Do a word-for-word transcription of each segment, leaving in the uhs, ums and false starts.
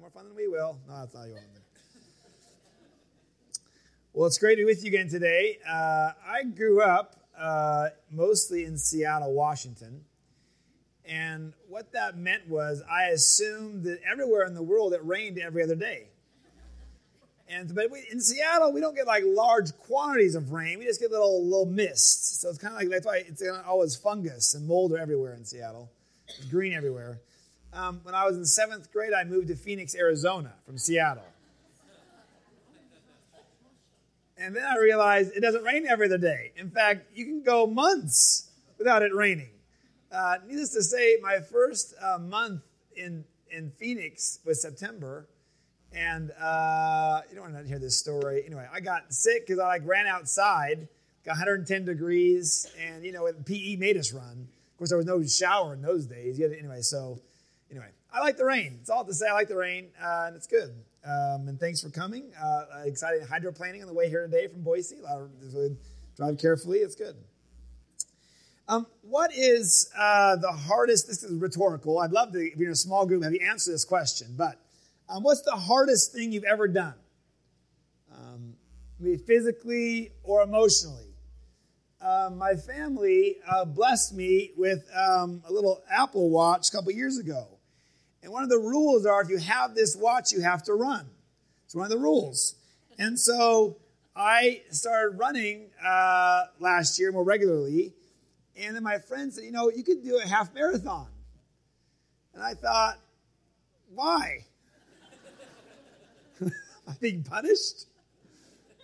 have more fun than we will. No, that's not you. Well, it's great to be with you again today. Uh, I grew up uh, mostly in Seattle, Washington. And what that meant was I assumed that everywhere in the world it rained every other day. And but we, in Seattle, we don't get like large quantities of rain. We just get little little mists. So it's kind of like, that's why it's always fungus and mold are everywhere in Seattle. It's green everywhere. Um, when I was in seventh grade, I moved to Phoenix, Arizona from Seattle. And then I realized it doesn't rain every other day. In fact, you can go months without it raining. Uh, needless to say, my first uh, month in in Phoenix was September, and uh, you don't want to hear this story. Anyway, I got sick because I like ran outside, got one hundred ten degrees, and you know, P E made us run. Of course, there was no shower in those days. You had to, anyway, so anyway, I like the rain. It's all to say, I like the rain, uh, and it's good. Um, and thanks for coming. Uh, exciting hydroplaning on the way here today from Boise. A lot of, drive carefully. It's good. Um, what is uh, the hardest, this is rhetorical, I'd love to, if you're in a small group, have you answer this question, but um, what's the hardest thing you've ever done? Um, I mean, physically or emotionally? Uh, my family uh, blessed me with um, a little Apple Watch a couple years ago. And one of the rules are, if you have this watch, you have to run. It's one of the rules. And so I started running uh, last year more regularly. And then my friend said, you know, you could do a half marathon. And I thought, why? Am I being punished?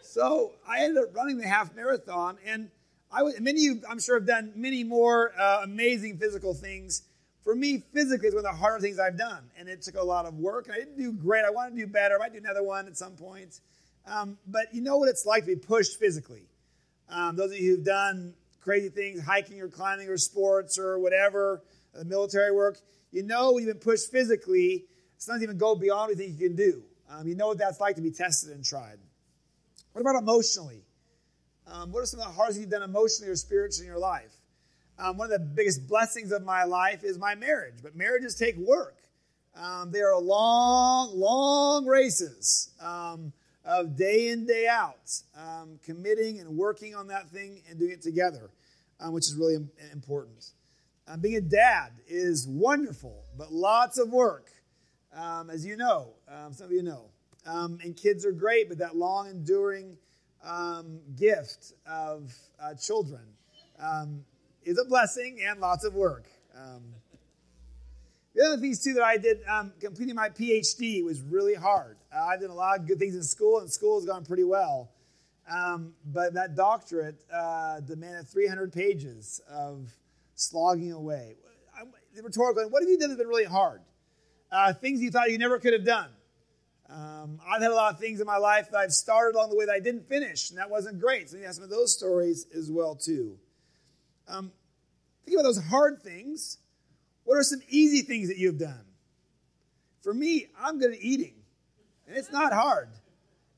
So I ended up running the half marathon. And I was, many of you, I'm sure, have done many more uh, amazing physical things. For me, physically, it's one of the harder things I've done. And it took a lot of work. And I didn't do great. I wanted to do better. I might do another one at some point. Um, but you know what it's like to be pushed physically. Um, those of you who've done crazy things, hiking or climbing or sports or whatever, the military work, you know when you've been pushed physically, sometimes even go beyond what you think you can do. Um, you know what that's like to be tested and tried. What about emotionally? Um, what are some of the hardest things you've done emotionally or spiritually in your life? Um, one of the biggest blessings of my life is my marriage, but marriages take work. Um, they are long, long races um, of day in, day out, um, committing and working on that thing and doing it together. Um, which is really important. Um, being a dad is wonderful, but lots of work, um, as you know, um, some of you know. Um, and kids are great, but that long, enduring um, gift of uh, children um, is a blessing and lots of work. Um, the other things, too, that I did, um, completing my P H D was really hard. Uh, I did a lot of good things in school, and school has gone pretty well. Um, but that doctorate uh, demanded three hundred pages of slogging away. I, the rhetorical, what have you done that's been really hard? Uh, things you thought you never could have done. Um, I've had a lot of things in my life that I've started along the way that I didn't finish, and that wasn't great. So you have some of those stories as well, too. Um, think about those hard things. What are some easy things that you've done? For me, I'm good at eating, and it's not hard.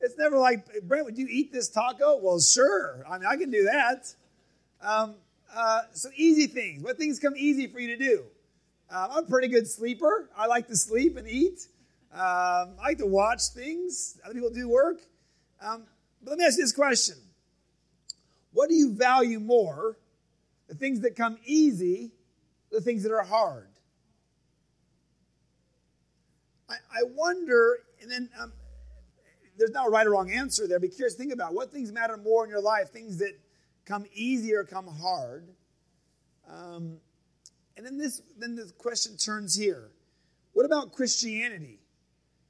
It's never like, Brent, would you eat this taco? Well, sure. I mean, I can do that. Um, uh, so easy things. What things come easy for you to do? Um, I'm a pretty good sleeper. I like to sleep and eat. Um, I like to watch things. Other people do work. Um, but let me ask you this question. What do you value more, the things that come easy, the things that are hard? I, I wonder, and then... Um, There's not a right or wrong answer there. Be curious. Think about what things matter more in your life, things that come easy or come hard. Um, and then this, then the question turns here. What about Christianity?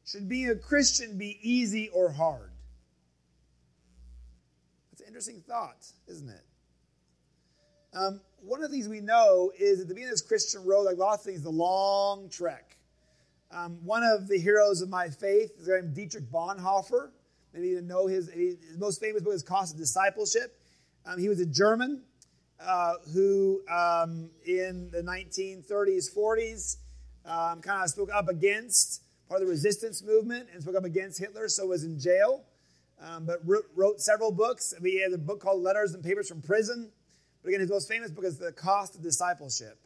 Should being a Christian be easy or hard? That's an interesting thought, isn't it? Um, one of the things we know is that to be on this Christian road, like lots of things, the long trek. Um, one of the heroes of my faith is named Dietrich Bonhoeffer. Maybe you know his, his most famous book is Cost of Discipleship. Um, he was a German uh, who um, in the nineteen thirties, forties, um, kind of spoke up against part of the resistance movement and spoke up against Hitler, so was in jail, um, but wrote several books. I mean, he had a book called Letters and Papers from Prison. But again, his most famous book is The Cost of Discipleship.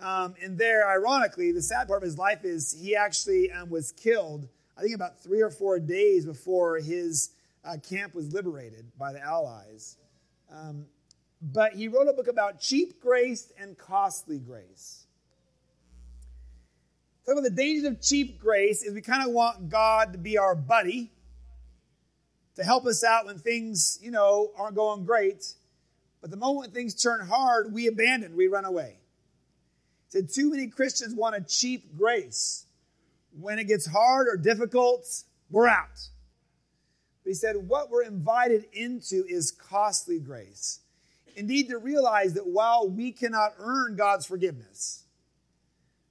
Um, and there, ironically, the sad part of his life is he actually um, was killed, I think about three or four days before his uh, camp was liberated by the Allies. Um, but he wrote a book about cheap grace and costly grace. Some of the dangers of cheap grace is we kind of want God to be our buddy, to help us out when things, you know, aren't going great. But the moment things turn hard, we abandon, we run away. So too many Christians want a cheap grace. When it gets hard or difficult, we're out. But he said, what we're invited into is costly grace. Indeed, to realize that while we cannot earn God's forgiveness,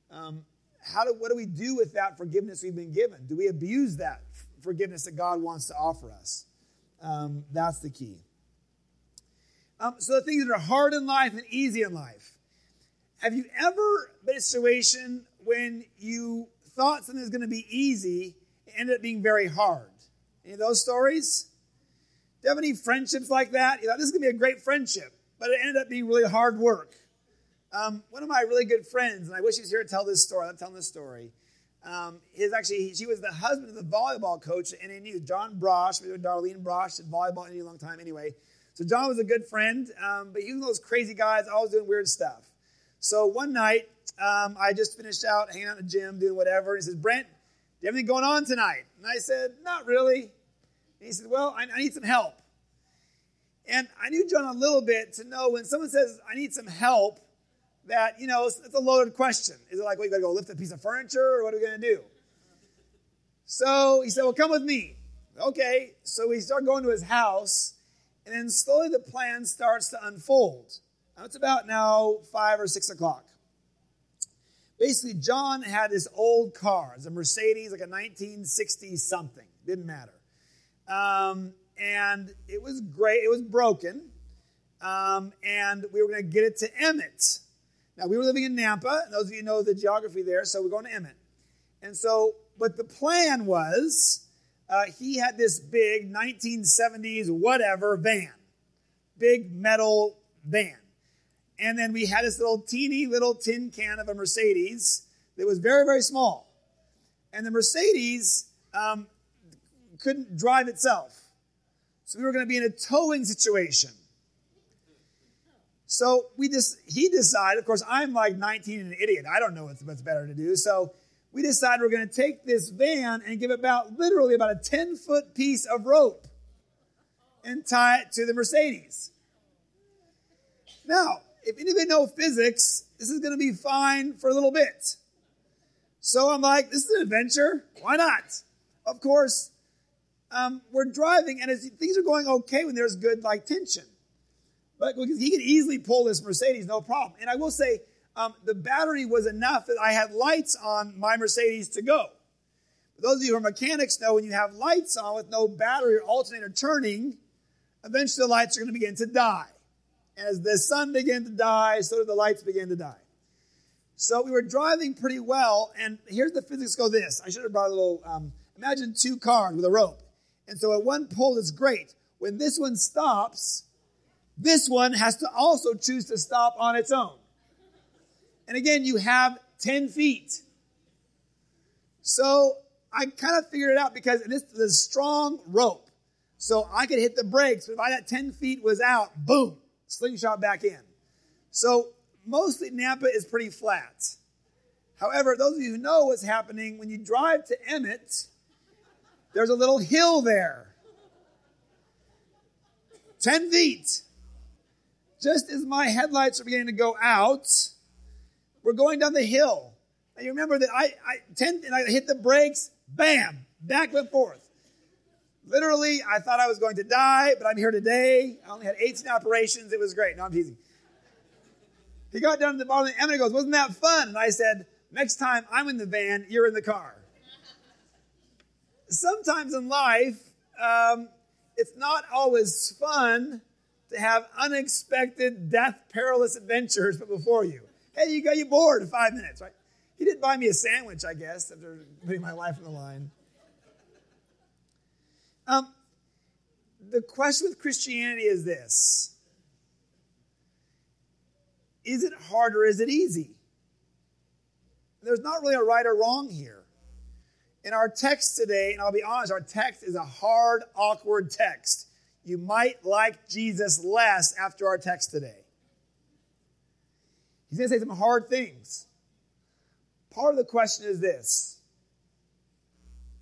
um, how do what do we do with that forgiveness we've been given? Do we abuse that forgiveness that God wants to offer us? Um, that's the key. Um, so the things that are hard in life and easy in life. Have you ever been in a situation when you thought something was going to be easy, it ended up being very hard? Any of those stories? Do you have any friendships like that? You thought, this is going to be a great friendship, but it ended up being really hard work. Um, one of my really good friends, and I wish he was here to tell this story. I'm telling this story. Um, is actually, she was the husband of the volleyball coach at N N U, John Brosh. Darlene Brosh did volleyball at N N U a long time anyway. So John was a good friend, um, but he was one of those crazy guys, always doing weird stuff. So one night, um, I just finished out, hanging out in the gym, doing whatever. And he says, Brent, do you have anything going on tonight? And I said, not really. And he said, well, I, I need some help. And I knew John a little bit to know when someone says, I need some help, that, you know, it's, it's a loaded question. Is it like, well, you got to go lift a piece of furniture, or what are we going to do? So he said, well, come with me. Okay. So we start going to his house, and then slowly the plan starts to unfold. It's about now five or six o'clock. Basically, John had this old car. It's a Mercedes, like a nineteen sixty something. Didn't matter. Um, and it was great. It was broken. Um, and we were going to get it to Emmett. Now, we were living in Nampa. And those of you know the geography there, so we're going to Emmett. And so, but the plan was uh, he had this big nineteen seventies whatever van. Big metal van. And then we had this little teeny little tin can of a Mercedes that was very, very small. And the Mercedes um, couldn't drive itself. So we were going to be in a towing situation. So we just, he decided, of course, I'm like nineteen and an idiot. I don't know what's, what's better to do. So we decided we're going to take this van and give it about, literally about a ten-foot piece of rope and tie it to the Mercedes. Now, if anybody knows physics, this is going to be fine for a little bit. So I'm like, this is an adventure. Why not? Of course, um, we're driving, and as things are going okay when there's good like tension. But he could easily pull this Mercedes, no problem. And I will say, um, the battery was enough that I had lights on my Mercedes to go. But those of you who are mechanics know when you have lights on with no battery or alternator turning, eventually the lights are going to begin to die. And as the sun began to die, so did the lights begin to die. So we were driving pretty well, and here's the physics go this. I should have brought a little, um, imagine two cars with a rope. And so at one pole, it's great. When this one stops, this one has to also choose to stop on its own. And again, you have ten feet. So I kind of figured it out because this is a strong rope. So I could hit the brakes, but if I, that ten feet was out, boom. Slingshot back in. So mostly Nampa is pretty flat. However, those of you who know what's happening, when you drive to Emmett, there's a little hill there. Ten feet. Just as my headlights are beginning to go out, we're going down the hill. And you remember that I, I ten and I hit the brakes, bam, back and forth. Literally, I thought I was going to die, but I'm here today. I only had eighteen operations. It was great. No, I'm teasing. He got down to the bottom of the Emmett and goes, wasn't that fun? And I said, next time I'm in the van, you're in the car. Sometimes in life, um, it's not always fun to have unexpected, death-perilous adventures before you. Hey, you got you bored in five minutes, right? He did buy me a sandwich, I guess, after putting my life on the line. Um, the question with Christianity is this. Is it hard or is it easy? there's not really a right or wrong here. In our text today, and I'll be honest, our text is a hard, awkward text. You might like Jesus less after our text today. He's going to say some hard things. Part of the question is this: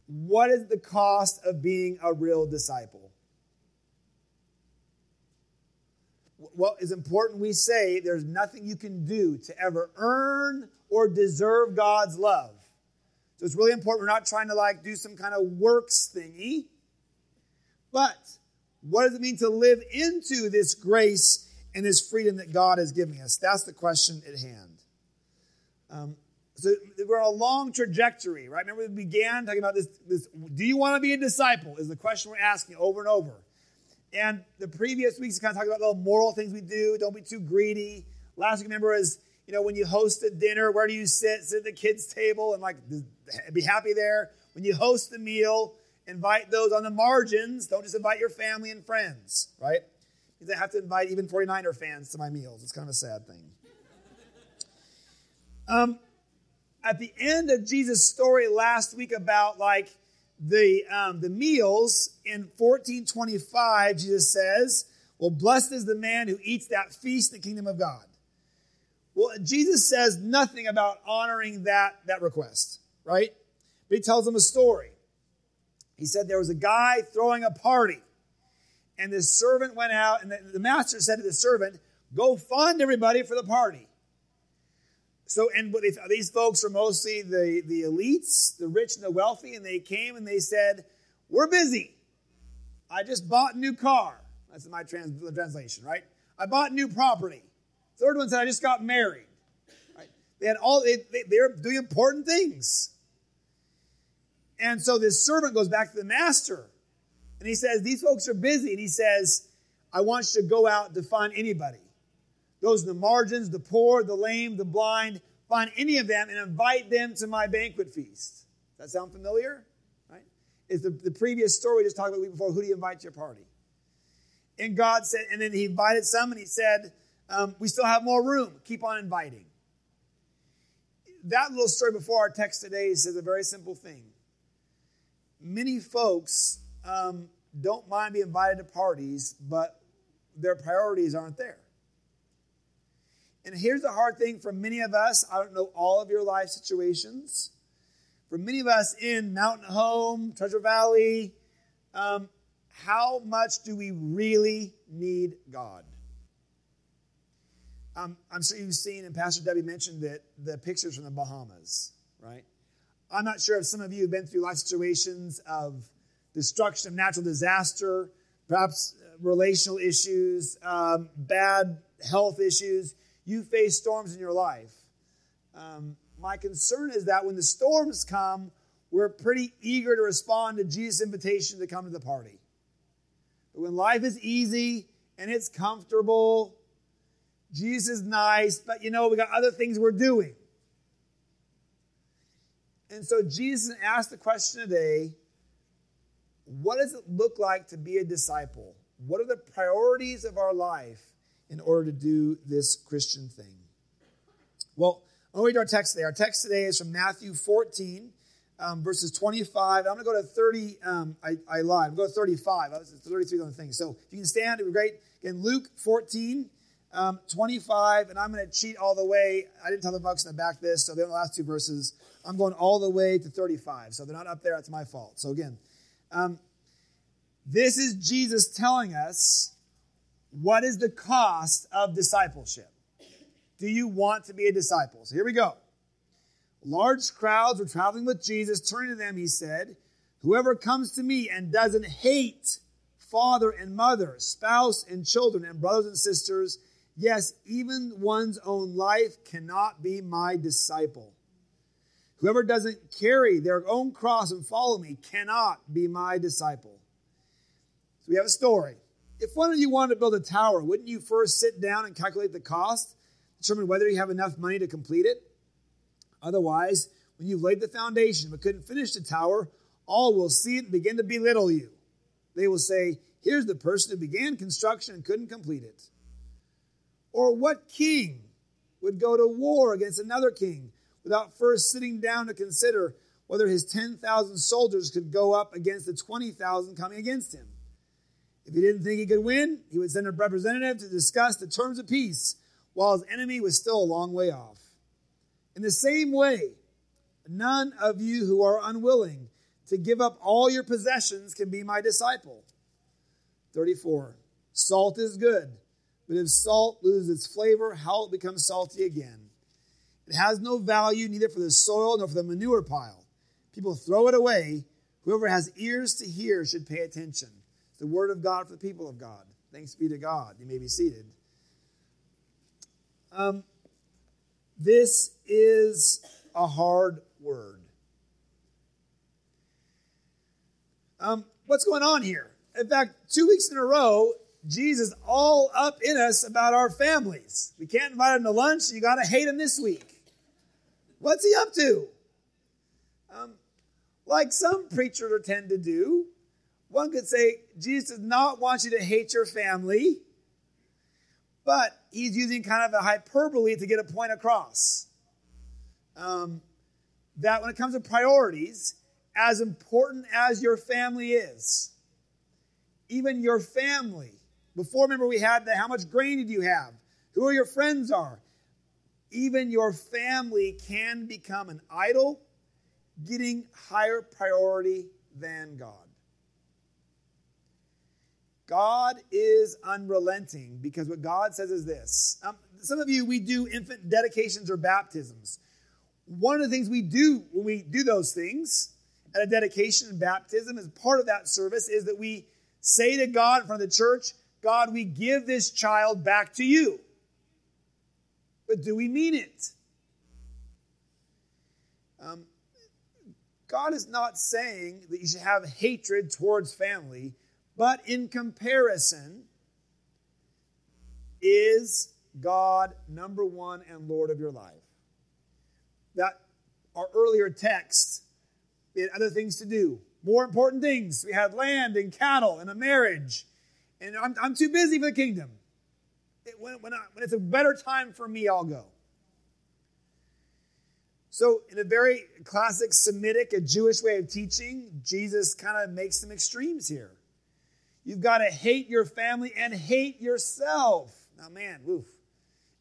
what is the cost of being a real disciple? Well, it's important we say there's nothing you can do to ever earn or deserve God's love. So it's really important we're not trying to like do some kind of works thingy. But what does it mean to live into this grace and this freedom that God is giving us? That's the question at hand. Um, so we're on a long trajectory, right? Remember we began talking about this, this, do you want to be a disciple is the question we're asking over and over. And the previous weeks kind of talked about the moral things we do. Don't be too greedy. Last week, remember, is, you know, when you host a dinner, where do you sit? Sit at the kids' table and, like, be happy there. When you host a meal, invite those on the margins. Don't just invite your family and friends, right? Because I have to invite even forty-niner fans to my meals. It's kind of a sad thing. um, at the end of Jesus' story last week about, like, The um, the meals, in fourteen twenty-five, Jesus says, well, blessed is the man who eats that feast in the kingdom of God. Well, Jesus says nothing about honoring that, that request, right? But he tells them a story. He said there was a guy throwing a party, and this servant went out, and the, the master said to the servant, go fund everybody for the party. So, and these folks are mostly the, the elites, the rich and the wealthy, and they came and they said, we're busy. I just bought a new car. That's my trans- translation, right? I bought new property. Third one said, I just got married. Right? They had all, they, they, they're doing important things. And so this servant goes back to the master, and he says, these folks are busy. And he says, I want you to go out to find anybody. Those in the margins, the poor, the lame, the blind, find any of them and invite them to my banquet feast. Does that sound familiar? Right? It's the, the previous story we just talked about the week before. Who do you invite to your party? And God said, and then he invited some, and he said, um, we still have more room. Keep on inviting. That little story before our text today says a very simple thing. Many folks um, don't mind being invited to parties, but their priorities aren't there. And here's the hard thing for many of us. I don't know all of your life situations. For many of us in Mountain Home, Treasure Valley, um, how much do we really need God? Um, I'm sure you've seen, and Pastor Debbie mentioned it, the pictures from the Bahamas, right? I'm not sure if some of you have been through life situations of destruction, of natural disaster, perhaps relational issues, um, bad health issues. You face storms in your life. Um, my concern is that when the storms come, we're pretty eager to respond to Jesus' invitation to come to the party. But when life is easy and it's comfortable, Jesus is nice, but you know, we got other things we're doing. And so Jesus asked the question today, what does it look like to be a disciple? What are the priorities of our life in order to do this Christian thing? Well, I'll read our text today. Our text today is from Matthew fourteen, um, verses twenty-five. I'm going to go to thirty. Um, I, I lied. I'm going to thirty-five. I was at thirty-three on the thing. So if you can stand, it would be great. Again, Luke fourteen, um, twenty-five. And I'm going to cheat all the way. I didn't tell the folks in the back this, so they're the last two verses. I'm going all the way to thirty-five. So they're not up there. That's my fault. So again, um, this is Jesus telling us, what is the cost of discipleship? Do you want to be a disciple? So here we go. Large crowds were traveling with Jesus. Turning to them, he said, whoever comes to me and doesn't hate father and mother, spouse and children and brothers and sisters, yes, even one's own life, cannot be my disciple. Whoever doesn't carry their own cross and follow me cannot be my disciple. So we have a story. If one of you wanted to build a tower, wouldn't you first sit down and calculate the cost, determine whether you have enough money to complete it? Otherwise, when you've laid the foundation but couldn't finish the tower, all will see it and begin to belittle you. They will say, here's the person who began construction and couldn't complete it. Or what king would go to war against another king without first sitting down to consider whether his ten thousand soldiers could go up against the twenty thousand coming against him. If he didn't think he could win, he would send a representative to discuss the terms of peace while his enemy was still a long way off. In the same way, none of you who are unwilling to give up all your possessions can be my disciple. thirty-four, salt is good, but if salt loses its flavor, how will it become salty again? It has no value neither for the soil nor for the manure pile. People throw it away. Whoever has ears to hear should pay attention. It's the word of God for the people of God. Thanks be to God. You may be seated. Um, this is a hard word. Um, what's going on here? In fact, two weeks in a row, Jesus all up in us about our families. We can't invite him to lunch. You got to hate him this week. What's he up to? Um, like some preachers tend to do, one could say Jesus does not want you to hate your family, but he's using kind of a hyperbole to get a point across. Um, that when it comes to priorities, as important as your family is, even your family. Before, remember, we had the how much grain did you have? Who are your friends are? Even your family can become an idol, getting higher priority than God. God is unrelenting because what God says is this. Um, some of you, we do infant dedications or baptisms. One of the things we do when we do those things at a dedication and baptism as part of that service is that we say to God in front of the church, God, we give this child back to you. But do we mean it? Um, God is not saying that you should have hatred towards family, but in comparison, is God number one and Lord of your life? That our earlier text, we had other things to do. More important things. We had land and cattle and a marriage. And I'm, I'm too busy for the kingdom. It, when, when, I, when it's a better time for me, I'll go. So in a very classic Semitic, a Jewish way of teaching, Jesus kind of makes some extremes here. You've got to hate your family and hate yourself. Now, man, woof.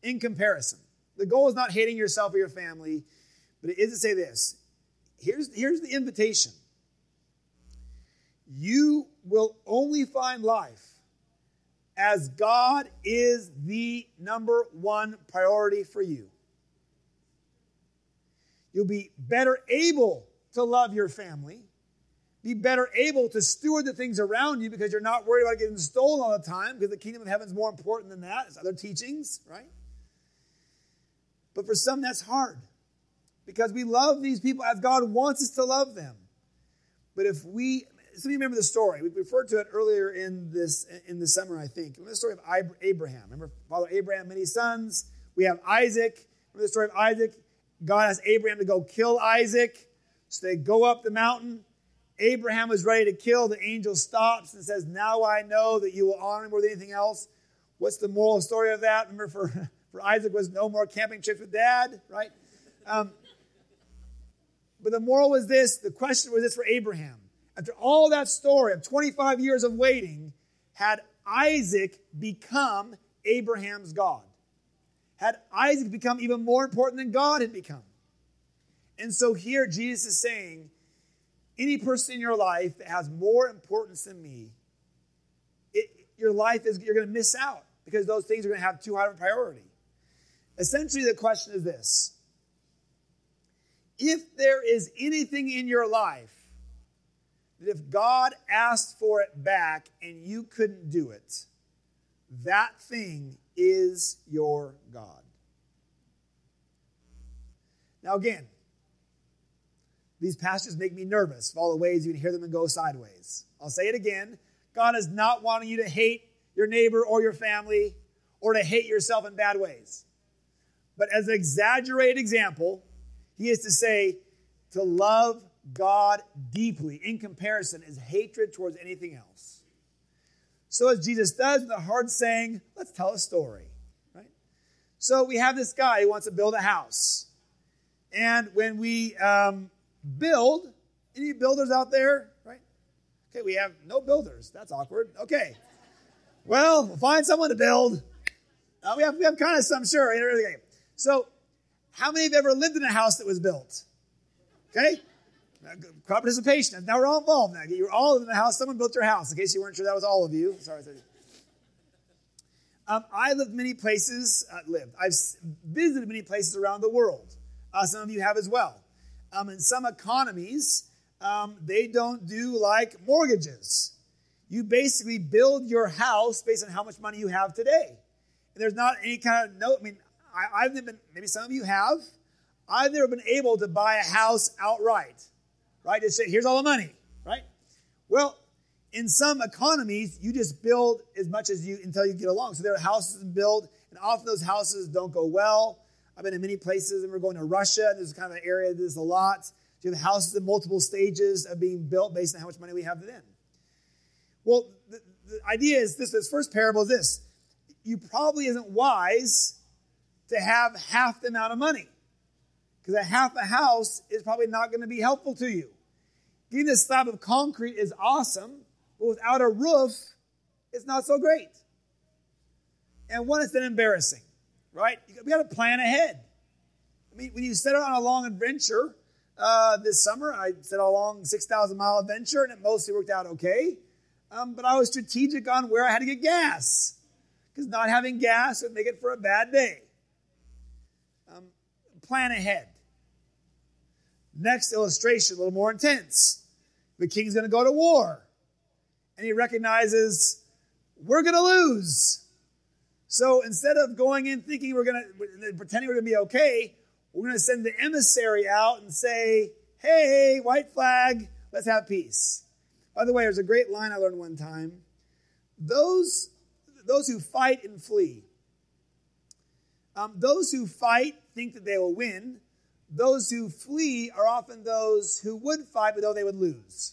In comparison. The goal is not hating yourself or your family, but it is to say this. Here's, here's the invitation. You will only find life as God is the number one priority for you. You'll be better able to love your family, be better able to steward the things around you because you're not worried about getting stolen all the time because the kingdom of heaven is more important than that. It's other teachings, right? But for some, that's hard because we love these people as God wants us to love them. But if we... So you remember the story. We referred to it earlier in this in the summer, I think. Remember the story of Abraham. Remember, Father Abraham, many sons. We have Isaac. Remember the story of Isaac? God asked Abraham to go kill Isaac. So they go up the mountain. Abraham was ready to kill. The angel stops and says, now I know that you will honor me more than anything else. What's the moral story of that? Remember, for, for Isaac was no more camping trips with dad, right? Um, but the moral was this. The question was this for Abraham. After all that story of twenty-five years of waiting, had Isaac become Abraham's God? Had Isaac become even more important than God had become? And so here Jesus is saying, any person in your life that has more importance than me, it, your life is, you're going to miss out because those things are going to have too high of a priority. Essentially, the question is this. If there is anything in your life that if God asked for it back and you couldn't do it, that thing is your God. Now again, these passages make me nervous of all the ways you can hear them and go sideways. I'll say it again. God is not wanting you to hate your neighbor or your family or to hate yourself in bad ways. But as an exaggerated example, he is to say to love God deeply, in comparison, is hatred towards anything else. So as Jesus does, the hard saying, let's tell a story, right? So we have this guy who wants to build a house. And when we um, build, any builders out there, right? Okay, we have no builders. That's awkward. Okay. Well, we'll find someone to build. Uh, we have we have kind of some, sure. So how many have ever lived in a house that was built? Okay? Crowd participation. Now we're all involved now. You were all in the house. Someone built your house. In case you weren't sure, that was all of you. Sorry. sorry. Um, I lived many places. Uh, lived. I've visited many places around the world. Uh, some of you have as well. Um, in some economies, um, they don't do like mortgages. You basically build your house based on how much money you have today. And there's not any kind of note. I mean, I, I've never been. Maybe some of you have. I've never been able to buy a house outright. Right? Just say, here's all the money, right? Well, in some economies, you just build as much as you until you get along. So there are houses and build, and often those houses don't go well. I've been in many places, and we're going to Russia, and there's kind of an area that does a lot. You have houses in multiple stages of being built based on how much money we have then. Well, the, the idea is this, this first parable is this. You probably isn't wise to have half the amount of money, because a half a house is probably not going to be helpful to you. Getting this slab of concrete is awesome, but without a roof, it's not so great. And one, it's then embarrassing, right? We got to plan ahead. I mean, when you set out on a long adventure uh, this summer, I set out a long six thousand mile adventure, and it mostly worked out okay. Um, but I was strategic on where I had to get gas, because not having gas would make it for a bad day. Um, plan ahead. Next illustration, a little more intense. The king's going to go to war. And he recognizes, we're going to lose. So instead of going in thinking we're going to, pretending we're going to be okay, we're going to send the emissary out and say, hey, white flag, let's have peace. By the way, there's a great line I learned one time. Those, those who fight and flee. Um, those who fight think that they will win. Those who flee are often those who would fight, but though they would lose.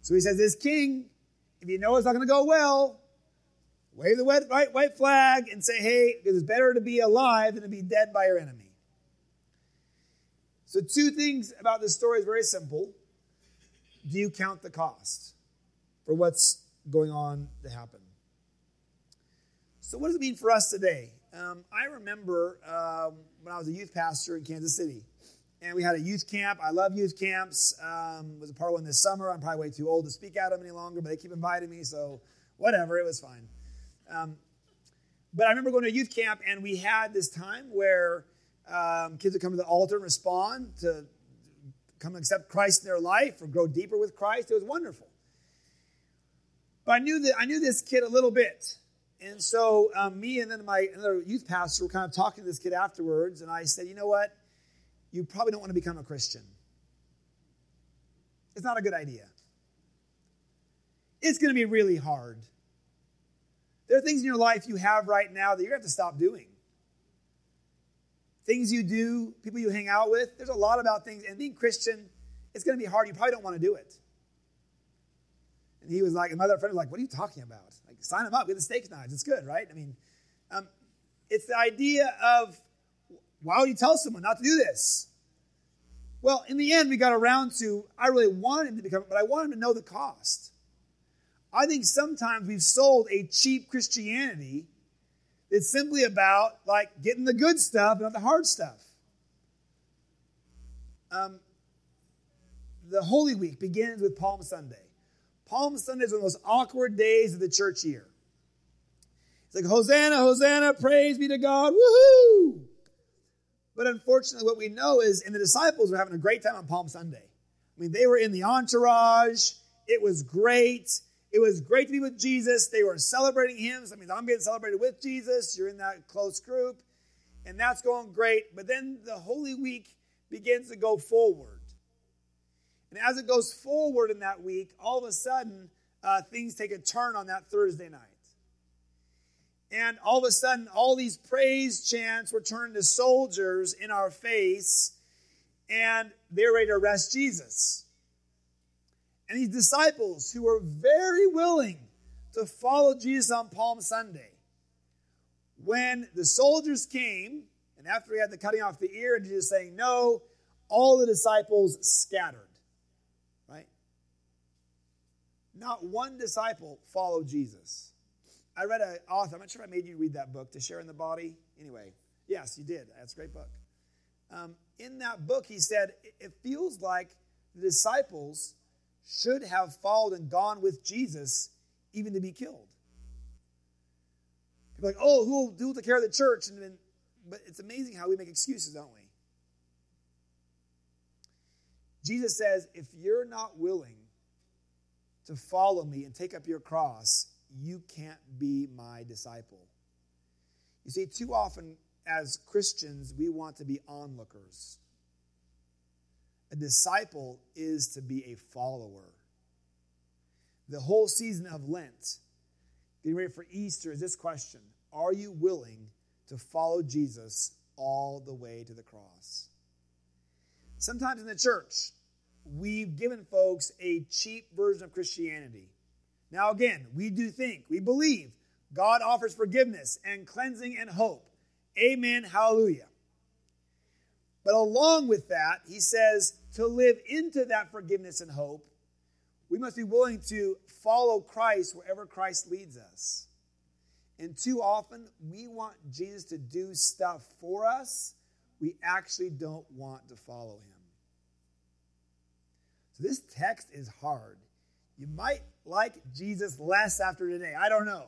So he says, this king, if you know it's not going to go well, wave the white, white, white flag and say, hey, it's better to be alive than to be dead by your enemy. So two things about this story is very simple. Do you count the cost for what's going on to happen? So what does it mean for us today? Um, I remember um, when I was a youth pastor in Kansas City, and we had a youth camp. I love youth camps. Um, was a part of one this summer. I'm probably way too old to speak at them any longer, but they keep inviting me, so whatever. It was fine. Um, but I remember going to a youth camp, and we had this time where um, kids would come to the altar and respond to come and accept Christ in their life or grow deeper with Christ. It was wonderful. But I knew that I knew this kid a little bit. And so um, me and then my another youth pastor were kind of talking to this kid afterwards, and I said, you know what? You probably don't want to become a Christian. It's not a good idea. It's going to be really hard. There are things in your life you have right now that you're going to have to stop doing. Things you do, people you hang out with, there's a lot about things. And being Christian, it's going to be hard. You probably don't want to do it. And he was like, and my other friend was like, what are you talking about? Like, sign him up. Get the steak knives. It's good, right? I mean, um, it's the idea of, why would you tell someone not to do this? Well, in the end, we got around to, I really wanted him to become, but I wanted him to know the cost. I think sometimes we've sold a cheap Christianity that's simply about, like, getting the good stuff and not the hard stuff. Um, the Holy Week begins with Palm Sunday. Palm Sunday is one of the most awkward days of the church year. It's like, Hosanna, Hosanna, praise be to God, woohoo! But unfortunately, what we know is, and the disciples were having a great time on Palm Sunday. I mean, they were in the entourage. It was great. It was great to be with Jesus. They were celebrating him. So, I mean, I'm being celebrated with Jesus. You're in that close group. And that's going great. But then the Holy Week begins to go forward. And as it goes forward in that week, all of a sudden, uh, things take a turn on that Thursday night. And all of a sudden, all these praise chants were turned to soldiers in our face, and they're ready to arrest Jesus. And these disciples, who were very willing to follow Jesus on Palm Sunday, when the soldiers came And after he had the cutting off the ear and Jesus saying no, all the disciples scattered, right? Not one disciple followed Jesus. I read an author, I'm not sure if I made you read that book, To Share in the Body. Anyway, yes, you did. That's a great book. Um, in that book, he said, it feels like the disciples should have followed and gone with Jesus even to be killed. People are like, oh, who will take care of the church? And then, but it's amazing how we make excuses, don't we? Jesus says, if you're not willing to follow me and take up your cross, you can't be my disciple. You see, too often as Christians, we want to be onlookers. A disciple is to be a follower. The whole season of Lent, getting ready for Easter, is this question. Are you willing to follow Jesus all the way to the cross? Sometimes in the church, we've given folks a cheap version of Christianity. Now again, we do think, we believe, God offers forgiveness and cleansing and hope. Amen, hallelujah. But along with that, he says, to live into that forgiveness and hope, we must be willing to follow Christ wherever Christ leads us. And too often, we want Jesus to do stuff for us we actually don't want to follow him. So this text is hard. You might like Jesus less after today. I don't know.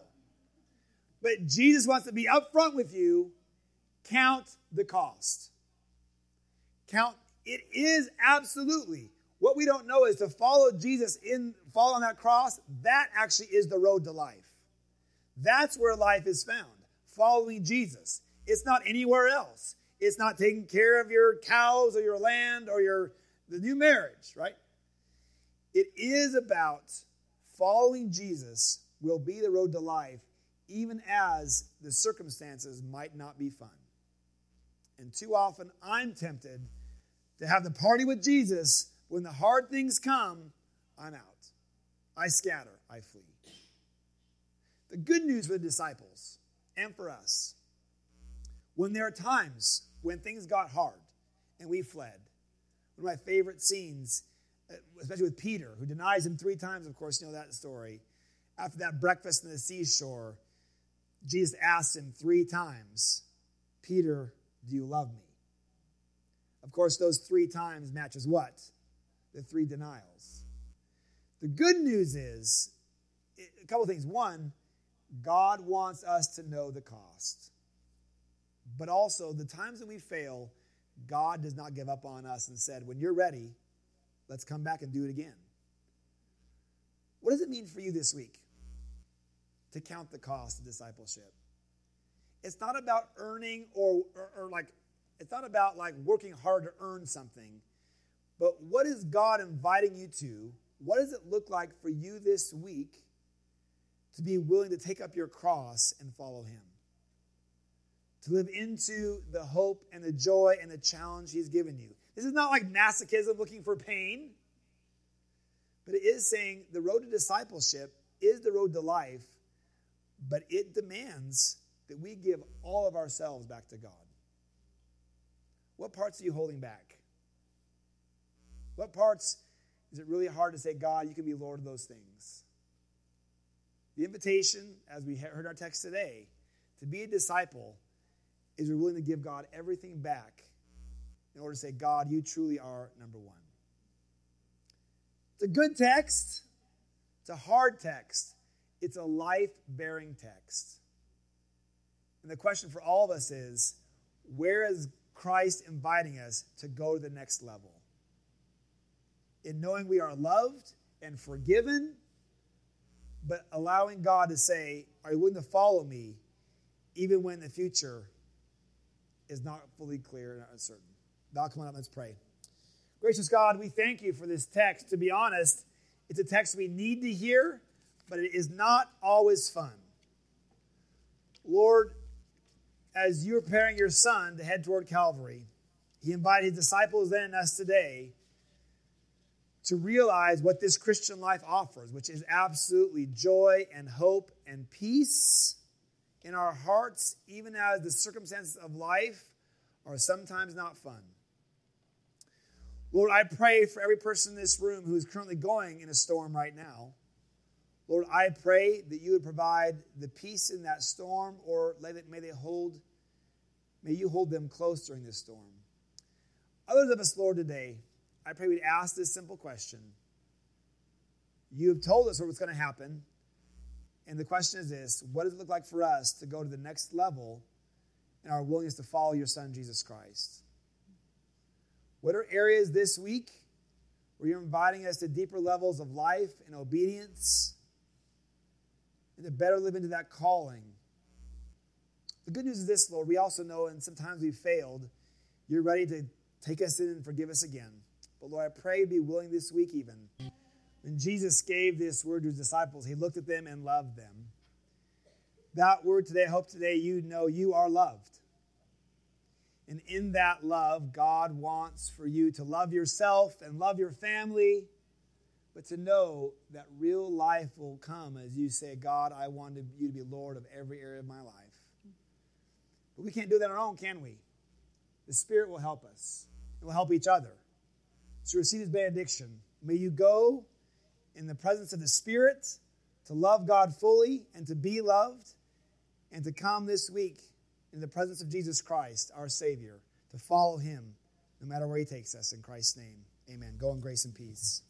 But Jesus wants to be upfront with you. Count the cost. Count. It is absolutely. What we don't know is to follow Jesus in, follow on that cross, that actually is the road to life. That's where life is found, following Jesus. It's not anywhere else. It's not taking care of your cows or your land or your the new marriage, right? It is about following Jesus will be the road to life, even as the circumstances might not be fun. And too often I'm tempted to have the party with Jesus. When the hard things come, I'm out. I scatter, I flee. The good news for the disciples and for us, when there are times when things got hard and we fled, one of my favorite scenes, especially with Peter, who denies him three times, of course, you know that story. After that breakfast on the seashore, Jesus asked him three times, Peter, do you love me? Of course, those three times matches what? The three denials. The good news is, a couple things. One, God wants us to know the cost. But also, the times that we fail, God does not give up on us and said, when you're ready, let's come back and do it again. What does it mean for you this week to count the cost of discipleship? It's not about earning or, or, or like, it's not about like working hard to earn something, but what is God inviting you to? What does it look like for you this week to be willing to take up your cross and follow him? To live into the hope and the joy and the challenge he's given you. This is not like masochism looking for pain. But it is saying the road to discipleship is the road to life, but it demands that we give all of ourselves back to God. What parts are you holding back? What parts is it really hard to say, God, you can be Lord of those things? The invitation, as we heard our text today, to be a disciple is we're willing to give God everything back in order to say, God, you truly are number one. It's a good text. It's a hard text. It's a life-bearing text. And the question for all of us is, where is Christ inviting us to go to the next level? In knowing we are loved and forgiven, but allowing God to say, are you willing to follow me even when the future is not fully clear and uncertain? Now, come on up, let's pray. Gracious God, we thank you for this text. To be honest, it's a text we need to hear, but it is not always fun. Lord, as you were preparing your son to head toward Calvary, he invited his disciples then and us today to realize what this Christian life offers, which is absolutely joy and hope and peace in our hearts, even as the circumstances of life are sometimes not fun. Lord, I pray for every person in this room who is currently going in a storm right now. Lord, I pray that you would provide the peace in that storm, or may they hold, may you hold them close during this storm. Others of us, Lord, today, I pray we'd ask this simple question. You have told us what's going to happen, and the question is this: what does it look like for us to go to the next level in our willingness to follow your Son, Jesus Christ? What are areas this week where you're inviting us to deeper levels of life and obedience and to better live into that calling? The good news is this, Lord, we also know, and sometimes we've failed, you're ready to take us in and forgive us again. But Lord, I pray be willing this week even. When Jesus gave this word to his disciples, he looked at them and loved them. That word today, I hope today you know you are loved. And in that love, God wants for you to love yourself and love your family, but to know that real life will come as you say, God, I want you to be Lord of every area of my life. But we can't do that on our own, can we? The Spirit will help us. It will help each other. So receive his benediction. May you go in the presence of the Spirit to love God fully and to be loved, and to come this week in the presence of Jesus Christ, our Savior, to follow him no matter where he takes us. In Christ's name, amen. Go in grace and peace.